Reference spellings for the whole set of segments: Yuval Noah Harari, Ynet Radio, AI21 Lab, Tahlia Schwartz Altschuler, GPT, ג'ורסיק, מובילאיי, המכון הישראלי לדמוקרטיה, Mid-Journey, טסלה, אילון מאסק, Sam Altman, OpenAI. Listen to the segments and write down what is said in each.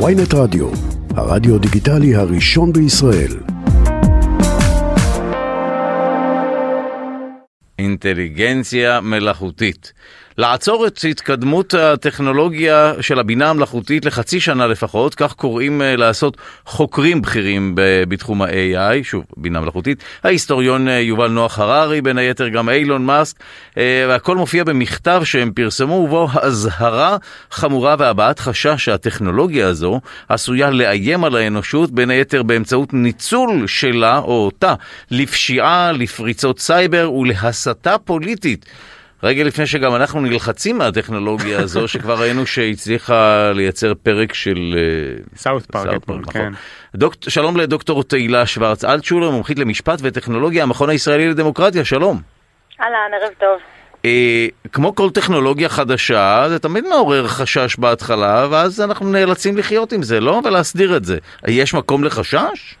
Ynet Radio, הרדיו דיגיטלי הראשון בישראל. אינטליגנציה מלאכותית. לעצור את התקדמות הטכנולוגיה של הבינה המלאכותית לחצי שנה לפחות, כך קוראים לעשות חוקרים בכירים בתחום ה-AI, שוב, בינה מלאכותית, ההיסטוריון יובל נוח הררי, בין היתר גם אילון מאסק, והכל מופיע במכתב שהם פרסמו, ובו הזהרה חמורה והבעת חשש שהטכנולוגיה הזו עשויה לאיים על האנושות, בין היתר באמצעות ניצול שלה או אותה, לפשיעה, לפריצות סייבר ולהסתה פוליטית. רגע לפני שגם אנחנו נלחצים מהטכנולוגיה הזו, שכבר ראינו שהצליחה לייצר פרק של סאות' פארק. כן. שלום לדוקטור תהילה שוורץ אלטשולר, מומחית למשפט וטכנולוגיה, המכון הישראלי לדמוקרטיה, שלום. אהלן, ערב טוב. כמו כל טכנולוגיה חדשה, זה תמיד מעורר חשש בהתחלה, ואז אנחנו נאלצים לחיות עם זה, לא? ולהסדיר את זה. יש מקום לחשש?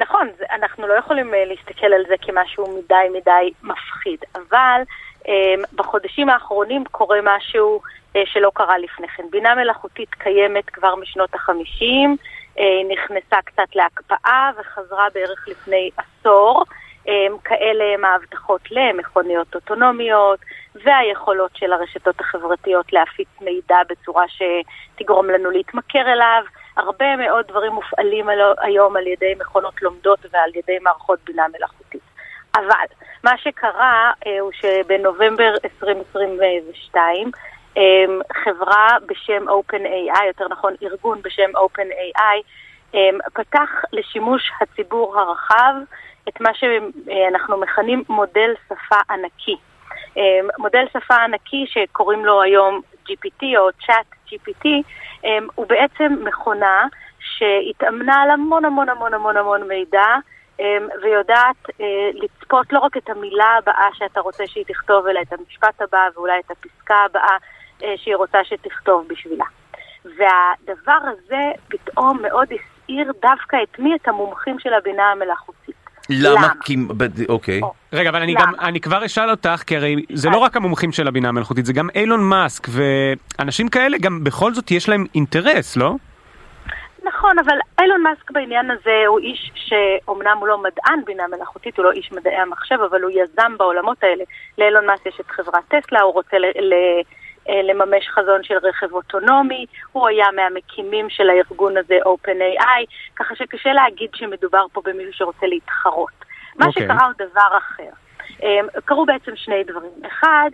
נכון, אנחנו לא יכולים להסתכל על זה כמשהו מדי מפחיד, אבל בחודשים האחרונים קורה משהו שלא קרה לפני כן. בינה מלאכותית קיימת כבר משנות ה-50, נכנסה קצת להקפאה וחזרה בערך לפני עשור, כאלה הם ההבטחות למכוניות אוטונומיות והיכולות של הרשתות החברתיות להפיץ מידע בצורה שתגרום לנו להתמכר אליו. הרבה מאוד דברים מופעלים היום על ידי מכונות לומדות ועל ידי מערכות בינה מלאכותית. אבל מה שקרה הוא שבנובמבר 2022 חברה בשם OpenAI, יותר נכון ארגון בשם OpenAI, פתח לשימוש הציבור הרחב את מה שאנחנו מכנים מודל שפה ענקי. מודל שפה ענקי שקוראים לו היום GPT או Chat GPT, הוא בעצם מכונה שהתאמנה על המון מידע, ויודעת לצפות לא רק את המילה הבאה שאתה רוצה שהיא תכתוב, אלא את המשפט הבא ואולי את הפסקה הבאה שהיא רוצה שתכתוב בשבילה. והדבר הזה פתאום מאוד הסעיר דווקא את מי? את המומחים של הבינה המלאכותית. למה? אוקיי. רגע, אבל אני כבר אשאל אותך, כי הרי זה לא רק המומחים של הבינה המלאכותית, זה גם אילון מאסק, ואנשים כאלה גם בכל זאת יש להם אינטרס, לא? נכון, אבל אילון מאסק בעניין הזה הוא איש שאומנם הוא לא מדען בינה מלאכותית, הוא לא איש מדעי המחשב, אבל הוא יזם בעולמות האלה. לאילון מאסק יש את חברת טסלה, הוא רוצה לממש חזון של רכב אוטונומי, הוא היה מהמקימים של הארגון הזה OpenAI, ככה שקשה להגיד שמדובר פה במישהו שרוצה להתחרות. מה שקרה הוא דבר אחר. קרו בעצם שני דברים. אחד,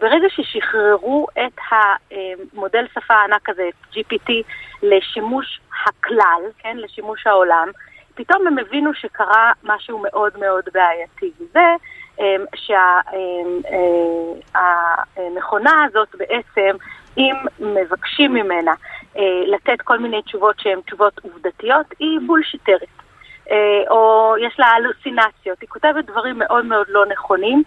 ברגע ששחררו את המודל שפה הענק הזה, GPT, לשימוש הכלל, כן, לשימוש העולם, פתאום הם הבינו שקרה משהו מאוד בעייתי. וזה שהמכונה הזאת בעצם, אם מבקשים ממנה לתת כל מיני תשובות שהן תשובות עובדתיות, היא בולשיטרת. או יש לה הלוסינציות, היא כותבת דברים מאוד לא נכונים,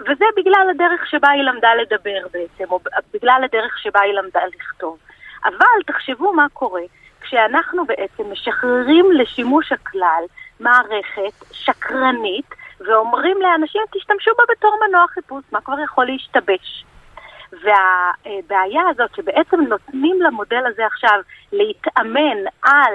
וזה בגלל הדרך שבה היא למדה לדבר בעצם, או בגלל הדרך שבה היא למדה לכתוב. אבל תחשבו מה קורה, כשאנחנו בעצם משחררים לשימוש הכלל מערכת שקרנית, ואומרים לאנשים, תשתמשו בה בתור מנוע חיפוש, מה כבר יכול להשתבש. והבעיה הזאת שבעצם נותנים למודל הזה עכשיו להתאמן על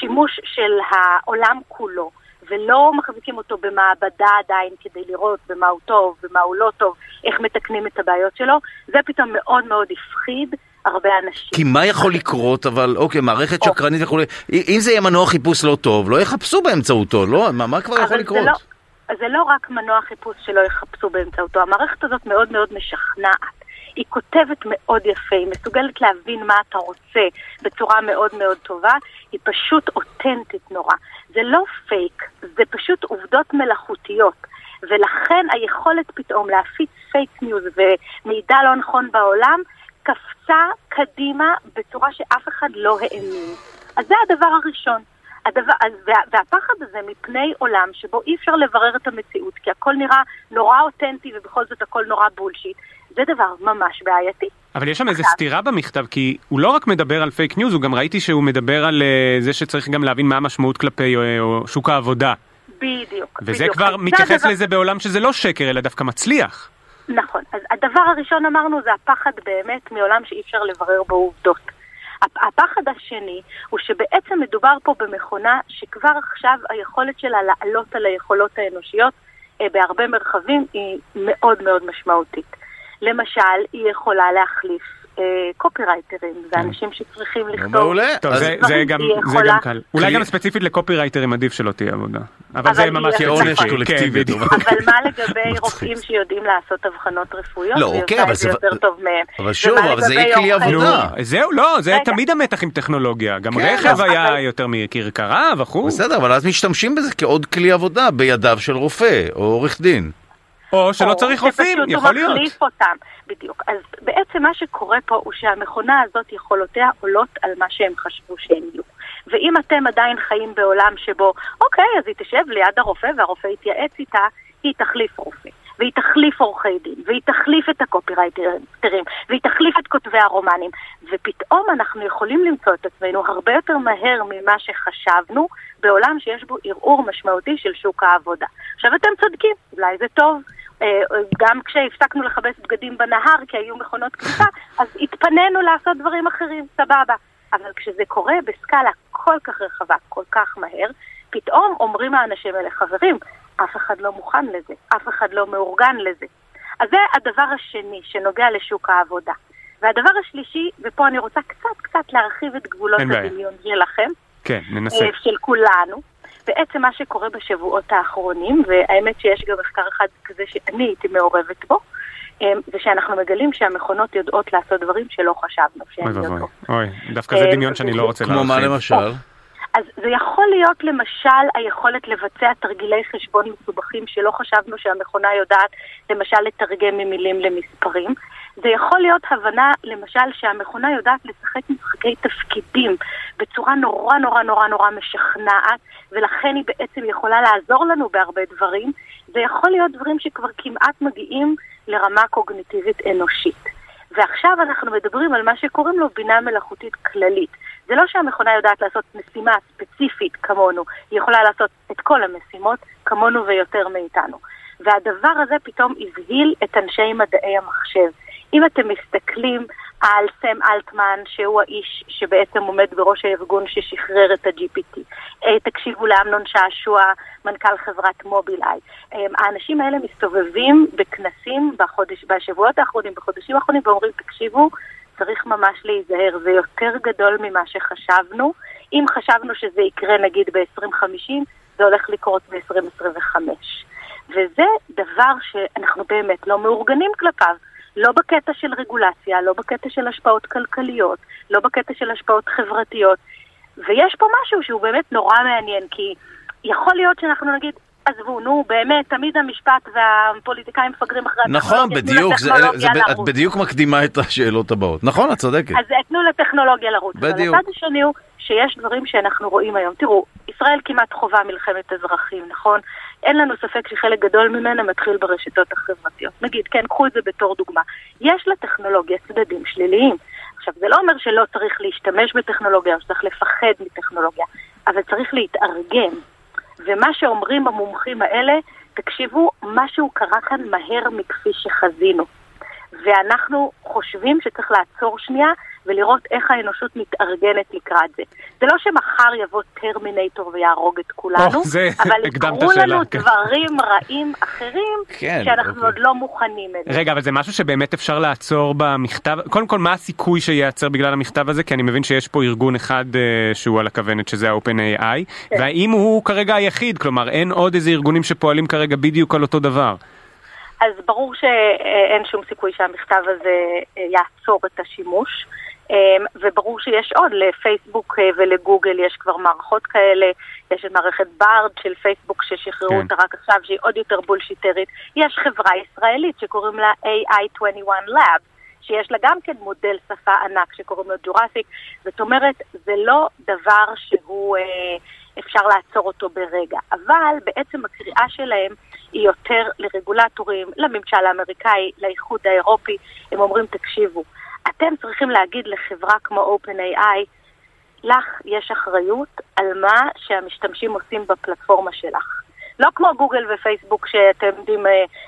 שימוש של העולם כולו, ולא מחזיקים אותו במעבדה עדיין כדי לראות במה הוא טוב, במה הוא לא טוב, איך מתקנים את הבעיות שלו, זה פתאום מאוד הפחיד הרבה אנשים. כי מה יכול לקרות, אבל אוקיי, מערכת שקרנית וכולי, אם זה יהיה מנוע חיפוש לא טוב, לא יחפשו באמצעותו, לא? מה כבר יכול לקרות? זה לא רק מנוע חיפוש שלא יחפשו באמצעותו, המערכת הזאת מאוד משכנעת. היא כותבת מאוד יפה, היא מסוגלת להבין מה אתה רוצה בצורה מאוד טובה, היא פשוט אותנטית נורא. זה לא פייק, זה פשוט עובדות מלאכותיות, ולכן היכולת פתאום להפיץ פייק ניוז ומידע לא נכון בעולם, קפצה קדימה בצורה שאף אחד לא האמין. אז זה הדבר הראשון. והפחד הזה מפני עולם שבו אי אפשר לברר את המציאות, כי הכל נראה נורא אותנטי ובכל זאת הכל נורא בולשיט, זה דבר ממש בעייתי. אבל יש שם איזו סתירה במכתב, כי הוא לא רק מדבר על פייק ניוז, הוא גם ראיתי שהוא מדבר על זה שצריך גם להבין מה המשמעות כלפי שוק העבודה. בדיוק. וזה כבר מתייחס לזה בעולם שזה לא שקר, אלא דווקא מצליח. נכון. אז הדבר הראשון אמרנו זה הפחד באמת מעולם שאי אפשר לברר בו עובדות. הפחד השני הוא שבעצם מדובר פה במכונה שכבר עכשיו היכולת שלה לעלות על היכולות האנושיות בהרבה מרחבים היא מאוד מאוד משמעותית. למשל, היא יכולה להחליף קופירייטרים, זה אנשים שצריכים לכתוב. זה גם קל. אולי גם ספציפית לקופירייטרים עדיף שלא תהיה עבודה. אבל זה ממש כעונש קולקטיבי. אבל מה לגבי רופאים שיודעים לעשות הבחנות רפואיות? לא, אוקיי, אבל זה יותר טוב מהם. אבל שוב, זה יהיה כלי עבודה. זהו, לא, זה תמיד המתח עם טכנולוגיה. גם רכב היה יותר מכרכרה וכו'. בסדר, אבל אז משתמשים בזה כעוד כלי עבודה בידיו של רופא או עורך דין. או שלא צריך רופאים, יכול להיות. מחליף אותם. בדיוק. אז בעצם מה שקורה פה הוא שהמכונה הזאת יכולותיה עולות על מה שהם חשבו שהם יהיו. ואם אתם עדיין חיים בעולם שבו, אוקיי, אז היא תשב ליד הרופא והרופא יתייעץ איתה, היא תחליף רופא, והיא תחליף עורכי דין, והיא תחליף את הקופירייטרים, והיא תחליף את כותבי הרומנים, ופתאום אנחנו יכולים למצוא את עצמנו הרבה יותר מהר ממה שחשבנו, בעולם שיש בו ערעור משמעותי של שוק העבודה. עכשיו אתם צודקים, אולי זה טוב, גם כשהפסקנו לחבש בגדים בנהר כי היו מכונות כריתה, אז התפנינו לעשות דברים אחרים, סבבה. אבל כשזה קורה בסקאלה כל כך רחבה, כל כך מהר, פתאום אומרים האנשים אלה, חברים, אף אחד לא מוכן לזה, אף אחד לא מאורגן לזה. אז זה הדבר השני שנוגע לשוק העבודה. והדבר השלישי, ופה אני רוצה קצת להרחיב את גבולות הדמיון שלכם, כן, ננסה. של כולנו. בעצם מה שקורה בשבועות האחרונים, והאמת שיש גם מחקר אחד כזה שאני הייתי מעורבת בו, זה שאנחנו מגלים שהמכונות יודעות לעשות דברים שלא חשבנו שהן יודעות. דווקא זה דמיון שאני לא רוצה להרחיב. כמו מה למשל? אז זה יכול להיות למשל היכולת לבצע תרגילי חשבון מסובכים שלא חשבנו שהמכונה יודעת למשל לתרגם ממילים למספרים. זה יכול להיות הבנה למשל שהמכונה יודעת לשחק משחקי תפקידים בצורה נורא נורא נורא נורא משכנעת, ולכן היא בעצם יכולה לעזור לנו בהרבה דברים. זה יכול להיות דברים שכבר כמעט מגיעים לרמה קוגניטיבית אנושית. ועכשיו אנחנו מדברים על מה שקוראים לו בינה מלאכותית כללית. זה לא שהמכונה יודעת לעשות משימה ספציפית כמונו, היא יכולה לעשות את כל המשימות כמונו ויותר מאיתנו. והדבר הזה פתאום הבהיל את אנשי מדעי המחשב. אם אתם מסתכלים על סם אלטמן, שהוא האיש שבעצם עומד בראש הארגון ששחרר את ה-GPT, תקשיבו לאמנון שעשוע, מנכ"ל חברת מובילאיי. האנשים האלה מסתובבים בכנסים בשבועות האחרונים, בחודשים האחרונים, ואומרים, תקשיבו, צריך ממש להיזהר, זה יותר גדול ממה שחשבנו. אם חשבנו שזה יקרה נגיד ב-2050, זה הולך לקרות ב-2025. וזה דבר שאנחנו באמת לא מאורגנים כלפיו, לא בקטע של רגולציה, לא בקטע של השפעות כלכליות, לא בקטע של השפעות חברתיות. ויש פה משהו שהוא באמת נורא מעניין, כי יכול להיות שאנחנו נגיד, עזבו, נו, באמת, תמיד המשפט והפוליטיקאים מפגרים אחרי... נכון, בדיוק, את בדיוק מקדימה את השאלות הבאות. נכון, את צודקת. אז תנו לטכנולוגיה לרוץ. בדיוק. אבל הצד השני הוא שיש דברים שאנחנו רואים היום. תראו, ישראל כמעט חובה מלחמת אזרחים, נכון? אין לנו ספק שחלק גדול ממנה מתחיל ברשתות החברתיות. נגיד, כן, קחו את זה בתור דוגמה. יש לטכנולוגיה צדדים שליליים. עכשיו, זה לא אומר שלא צריך להשתמש בטכנולוגיה, או שצריך לפחד מטכנולוגיה, אבל צריך להתארגן. ומה שאומרים המומחים האלה, תקשיבו, משהו קרה כאן מהר מכפי שחזינו. ואנחנו חושבים שצריך לעצור שנייה ולראות איך האנושות מתארגנת לקראת זה. זה לא שמחר יבוא טרמינטור ויהרוג את כולנו, אבל יקרו לנו דברים רעים אחרים שאנחנו עוד לא מוכנים אליהם. רגע, אבל זה משהו שבאמת אפשר לעצור במכתב? קודם כל, מה הסיכוי שייעצר בגלל המכתב הזה? כי אני מבין שיש פה ארגון אחד שהוא על הכוונת, שזה ה-OpenAI, והאם הוא כרגע היחיד, כלומר, אין עוד איזה ארגונים שפועלים כרגע בדיוק על אותו דבר. אז ברור שאין שום סיכוי שהמכתב הזה יעצור את השימוש, וברור שיש עוד, לפייסבוק ולגוגל יש כבר מערכות כאלה, יש את מערכת בארד של פייסבוק ששחררו אותה רק עכשיו, שהיא עוד יותר בולשיטרית. יש חברה ישראלית שקוראים לה AI21 Lab, שיש לה גם כן מודל שפה ענק שקוראים לו ג'ורסיק, זאת אומרת, זה לא דבר שהוא אפשר לעצור אותו ברגע, אבל בעצם הקריאה שלהם היא יותר לרגולטורים, לממשל האמריקאי, לאיחוד האירופי. הם אומרים, תקשיבו, אתם צריכים להגיד לחברה כמו OpenAI, לך יש אחריות על מה שהמשתמשים עושים בפלטפורמה שלך. לא כמו גוגל ופייסבוק שאתם יודעים,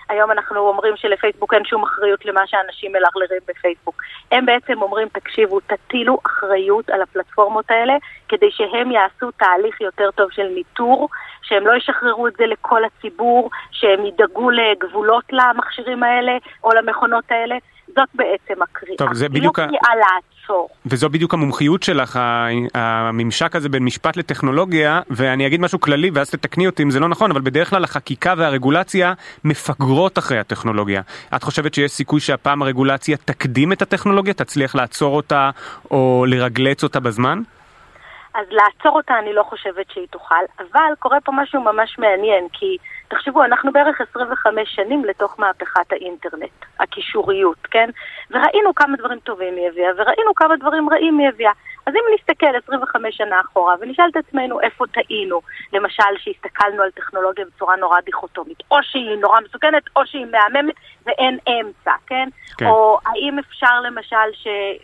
היום אנחנו אומרים שלפייסבוק אין שום אחריות למה שאנשים מלרלרים בפייסבוק. הם בעצם אומרים, תקשיבו, תטילו אחריות על הפלטפורמות האלה, כדי שהם יעשו תהליך יותר טוב של ניטור, שהם לא ישחררו את זה לכל הציבור, שהם ידאגו לגבולות למכשירים האלה או למכונות האלה. זאת בעצם הקריאה. טוב, זה בדיוק היא לא קריאה לעצור. וזו בדיוק המומחיות שלך, הממשק הזה בין משפט לטכנולוגיה, ואני אגיד משהו כללי, ואז תתקני אותי אם זה לא נכון, אבל בדרך כלל החקיקה והרגולציה מפגרות אחרי הטכנולוגיה. את חושבת שיש סיכוי שהפעם הרגולציה תקדים את הטכנולוגיה, תצליח לעצור אותה או לרגלץ אותה בזמן? אז לעצור אותה אני לא חושבת שהיא תוכל, אבל קורה פה משהו ממש מעניין, כי תחשבו, אנחנו בערך 25 שנים לתוך מהפכת האינטרנט, הקישוריות, כן? וראינו כמה דברים טובים היא הביאה, וראינו כמה דברים רעים היא הביאה. אז אם נסתכל 25 שנה אחורה ונשאל את עצמנו איפה טעינו, למשל שהסתכלנו על טכנולוגיה בצורה נורא דיכוטומית, או שהיא נורא מסוכנת, או שהיא מהממת, ואין אמצע, כן? כן. או האם אפשר למשל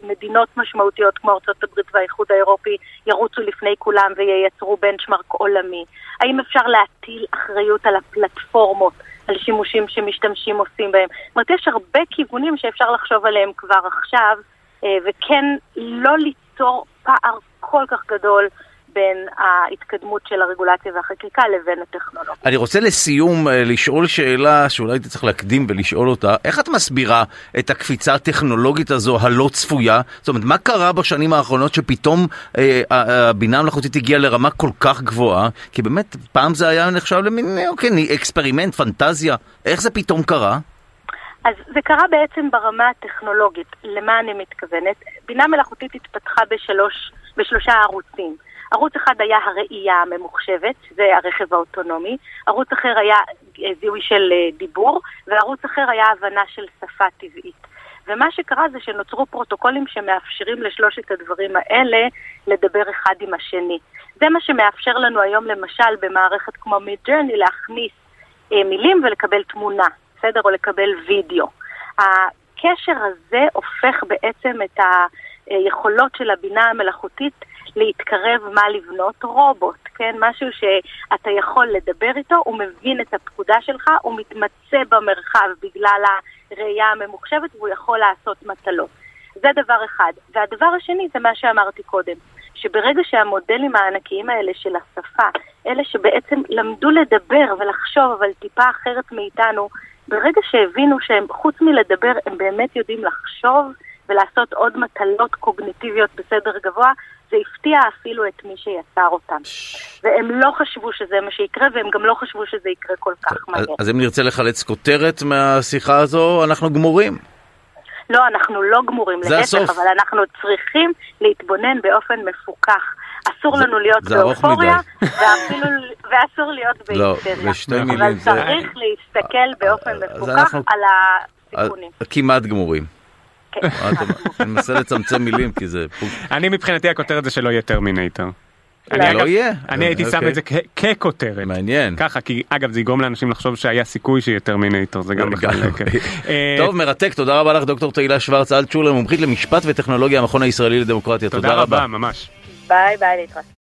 שמדינות משמעותיות כמו ארצות הברית והאיחוד האירופי ירוצו לפני כולם וייצרו בנצ'מרק עולמי? האם אפשר להטיל אחריות על הפלטפורמות, על שימושים שמשתמשים עושים בהם? זאת אומרת, יש הרבה כיוונים שאפשר לחשוב עליהם כבר עכשיו, וכן לא ליצור פער כל כך גדול בין ההתקדמות של הרגולציה והחקיקה לבין הטכנולוגיה. אני רוצה לסיום לשאול שאלה שאולי תצטרך להקדים ולשאול אותה. איך את מסבירה את הקפיצה הטכנולוגית הזו הלא צפויה? זאת אומרת, מה קרה בשנים האחרונות שפתאום הבינה המלאכותית הגיעה לרמה כל כך גבוהה? כי באמת פעם זה היה נחשב למין אקספרימנט, פנטזיה. איך זה פתאום קרה? אז זה קרה בעצם ברמה הטכנולוגית. למה אני מתכוונת? בינה מלאכותית התפתחה בשלושה ערוצים. ערוץ אחד היה הראייה הממוחשבת, זה הרכב האוטונומי, ערוץ אחר היה זיהוי של דיבור, וערוץ אחר היה הבנה של שפה טבעית. ומה שקרה זה שנוצרו פרוטוקולים שמאפשרים לשלושת הדברים האלה לדבר אחד עם השני. זה מה שמאפשר לנו היום למשל במערכת כמו Mid-Journey להכניס מילים ולקבל תמונה, בסדר? או לקבל וידאו. הקשר הזה הופך בעצם את היכולות של הבינה המלאכותית להתקרב מה לבנות רובוט, כן? משהו שאתה יכול לדבר איתו, הוא מבין את הפקודה שלך, הוא מתמצא במרחב בגלל הראייה הממוחשבת, והוא יכול לעשות מטלות. זה דבר אחד. והדבר השני זה מה שאמרתי קודם, שברגע שהמודלים הענקיים האלה של השפה, אלה שבעצם למדו לדבר ולחשוב, אבל טיפה אחרת מאיתנו, ברגע שהבינו שהם חוץ מלדבר, הם באמת יודעים לחשוב ולעשות עוד מטלות קוגניטיביות בסדר גבוה, זה הפתיע אפילו את מי שיצר אותם. והם לא חשבו שזה מה שיקרה, והם גם לא חשבו שזה יקרה כל כך מהר. אז אם נרצה לחלץ כותרת מהשיחה הזו, אנחנו גמורים. לא, אנחנו לא גמורים להפך, אבל אנחנו צריכים להתבונן באופן מפוקח. אסור לנו להיות באופוריה, ואסור להיות בהיסטריה. אבל צריך להסתכל באופן מפוקח על הסיכונים. כמעט גמורים. אני מנסה לצמצם מילים, כי זה... אני מבחינתי הכותרת זה שלא יהיה טרמינטור. אני הייתי שם את זה ככותרת. מעניין. ככה, כי אגב זה יגרום לאנשים לחשוב שהיה סיכוי שיהיה טרמינטור, זה גם בחלק. טוב, מרתק, תודה רבה לך דוקטור תהילה שוורץ אלטשולר, מומחית למשפט וטכנולוגיה, המכון הישראלי לדמוקרטיה. תודה רבה, ממש. ביי, להתראות.